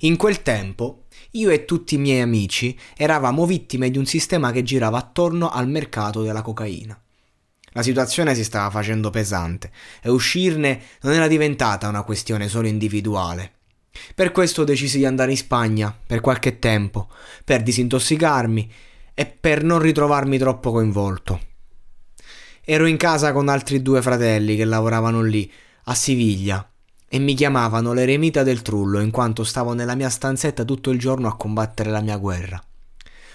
In quel tempo io e tutti i miei amici eravamo vittime di un sistema che girava attorno al mercato della cocaina. La situazione si stava facendo pesante e uscirne non era diventata una questione solo individuale. Per questo decisi di andare in Spagna per qualche tempo, per disintossicarmi e per non ritrovarmi troppo coinvolto. Ero in casa con altri due fratelli che lavoravano lì, a Siviglia, e mi chiamavano l'eremita del trullo in quanto stavo nella mia stanzetta tutto il giorno a combattere la mia guerra.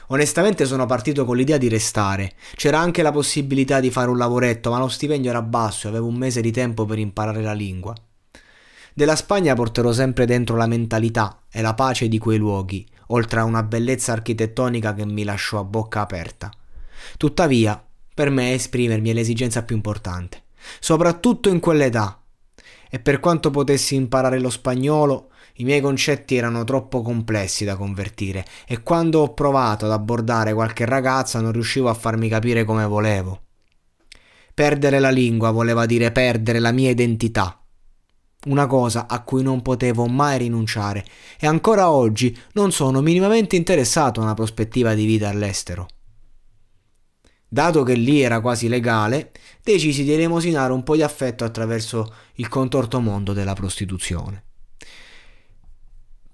Onestamente sono partito con l'idea di restare, c'era anche la possibilità di fare un lavoretto, ma lo stipendio era basso e avevo un mese di tempo per imparare la lingua. Della Spagna porterò sempre dentro la mentalità e la pace di quei luoghi, oltre a una bellezza architettonica che mi lasciò a bocca aperta. Tuttavia, per me esprimermi è l'esigenza più importante, soprattutto in quell'età. E per quanto potessi imparare lo spagnolo, i miei concetti erano troppo complessi da convertire e quando ho provato ad abbordare qualche ragazza non riuscivo a farmi capire come volevo. Perdere la lingua voleva dire perdere la mia identità, una cosa a cui non potevo mai rinunciare e ancora oggi non sono minimamente interessato a una prospettiva di vita all'estero. Dato che lì era quasi legale, decisi di elemosinare un po' di affetto attraverso il contorto mondo della prostituzione.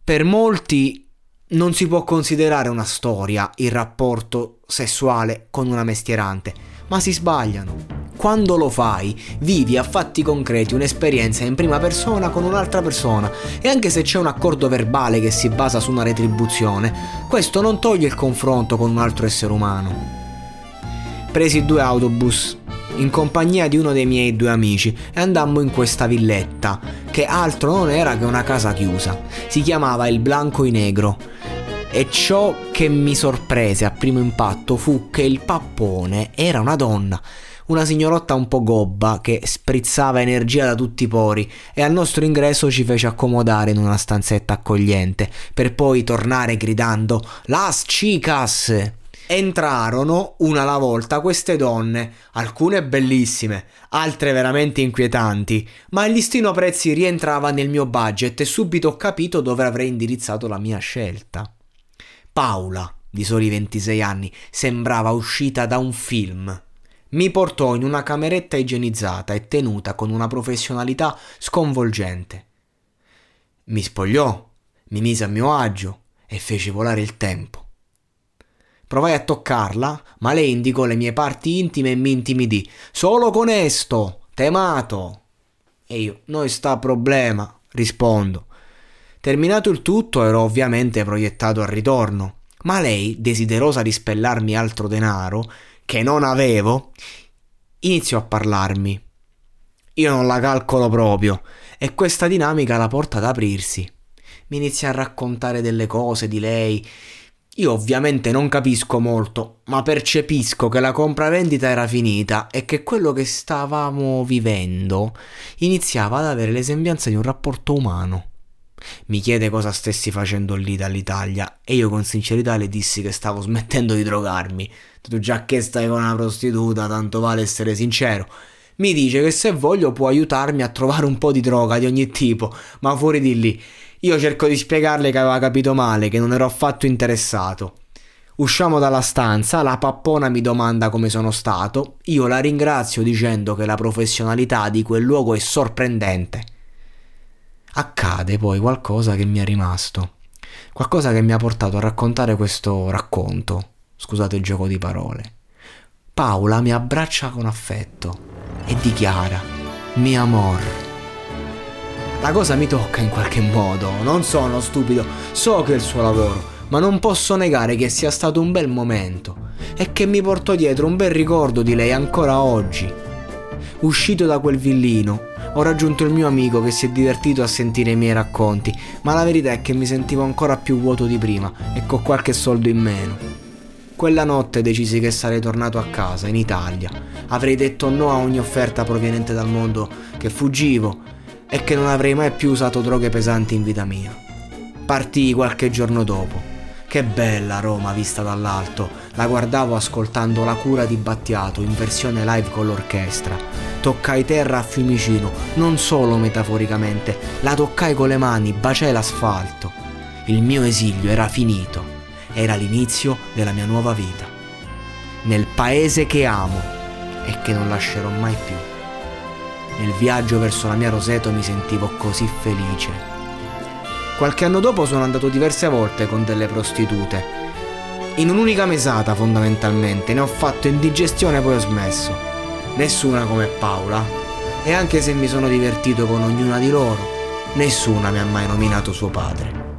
Per molti non si può considerare una storia il rapporto sessuale con una mestierante, ma si sbagliano. Quando lo fai, vivi a fatti concreti un'esperienza in prima persona con un'altra persona e anche se c'è un accordo verbale che si basa su una retribuzione, questo non toglie il confronto con un altro essere umano. Presi 2 autobus in compagnia di uno dei miei 2 amici e andammo in questa villetta che altro non era che una casa chiusa. Si chiamava Il Blanco e Negro e ciò che mi sorprese a primo impatto fu che il pappone era una donna, una signorotta un po' gobba che sprizzava energia da tutti i pori e al nostro ingresso ci fece accomodare in una stanzetta accogliente per poi tornare gridando «Las chicas!». Entrarono una alla volta queste donne, alcune bellissime, altre veramente inquietanti, ma il listino prezzi rientrava nel mio budget e subito ho capito dove avrei indirizzato la mia scelta. Paola, di soli 26 anni, sembrava uscita da un film. Mi portò in una cameretta igienizzata e tenuta con una professionalità sconvolgente. Mi spogliò, mi mise a mio agio e fece volare il tempo. Provai a toccarla, ma lei indicò le mie parti intime e mi intimidì. «Solo con esto, temato!» E io, «No está problema», rispondo. Terminato il tutto, ero ovviamente proiettato al ritorno, ma lei, desiderosa di spellarmi altro denaro, che non avevo, iniziò a parlarmi. Io non la calcolo proprio, e questa dinamica la porta ad aprirsi. Mi inizia a raccontare delle cose di lei. Io ovviamente non capisco molto, ma percepisco che la compravendita era finita e che quello che stavamo vivendo iniziava ad avere le sembianze di un rapporto umano. Mi chiede cosa stessi facendo lì dall'Italia e io con sincerità le dissi che stavo smettendo di drogarmi. Tu già che stai con una prostituta, tanto vale essere sincero. Mi dice che se voglio può aiutarmi a trovare un po' di droga di ogni tipo, ma fuori di lì. Io cerco di spiegarle che aveva capito male, che non ero affatto interessato. Usciamo dalla stanza, la pappona mi domanda come sono stato, io la ringrazio dicendo che la professionalità di quel luogo è sorprendente. Accade poi qualcosa che mi è rimasto, qualcosa che mi ha portato a raccontare questo racconto, scusate il gioco di parole. Paola mi abbraccia con affetto e dichiara «Mi amor». La cosa mi tocca in qualche modo, non sono stupido, so che è il suo lavoro, ma non posso negare che sia stato un bel momento e che mi porto dietro un bel ricordo di lei ancora oggi. Uscito da quel villino, ho raggiunto il mio amico che si è divertito a sentire i miei racconti, ma la verità è che mi sentivo ancora più vuoto di prima e con qualche soldo in meno. Quella notte decisi che sarei tornato a casa, in Italia. Avrei detto no a ogni offerta proveniente dal mondo che fuggivo, e che non avrei mai più usato droghe pesanti in vita mia. Partii qualche giorno dopo. Che bella Roma vista dall'alto, la guardavo ascoltando La Cura di Battiato in versione live con l'orchestra. Toccai terra a Fiumicino, non solo metaforicamente, la toccai con le mani, baciai l'asfalto. Il mio esilio era finito, era l'inizio della mia nuova vita, nel paese che amo e che non lascerò mai più. Nel viaggio verso la mia Roseto mi sentivo così felice. Qualche anno dopo sono andato diverse volte con delle prostitute, in un'unica mesata fondamentalmente, ne ho fatto indigestione e poi ho smesso. Nessuna come Paola, e anche se mi sono divertito con ognuna di loro, nessuna mi ha mai nominato suo padre.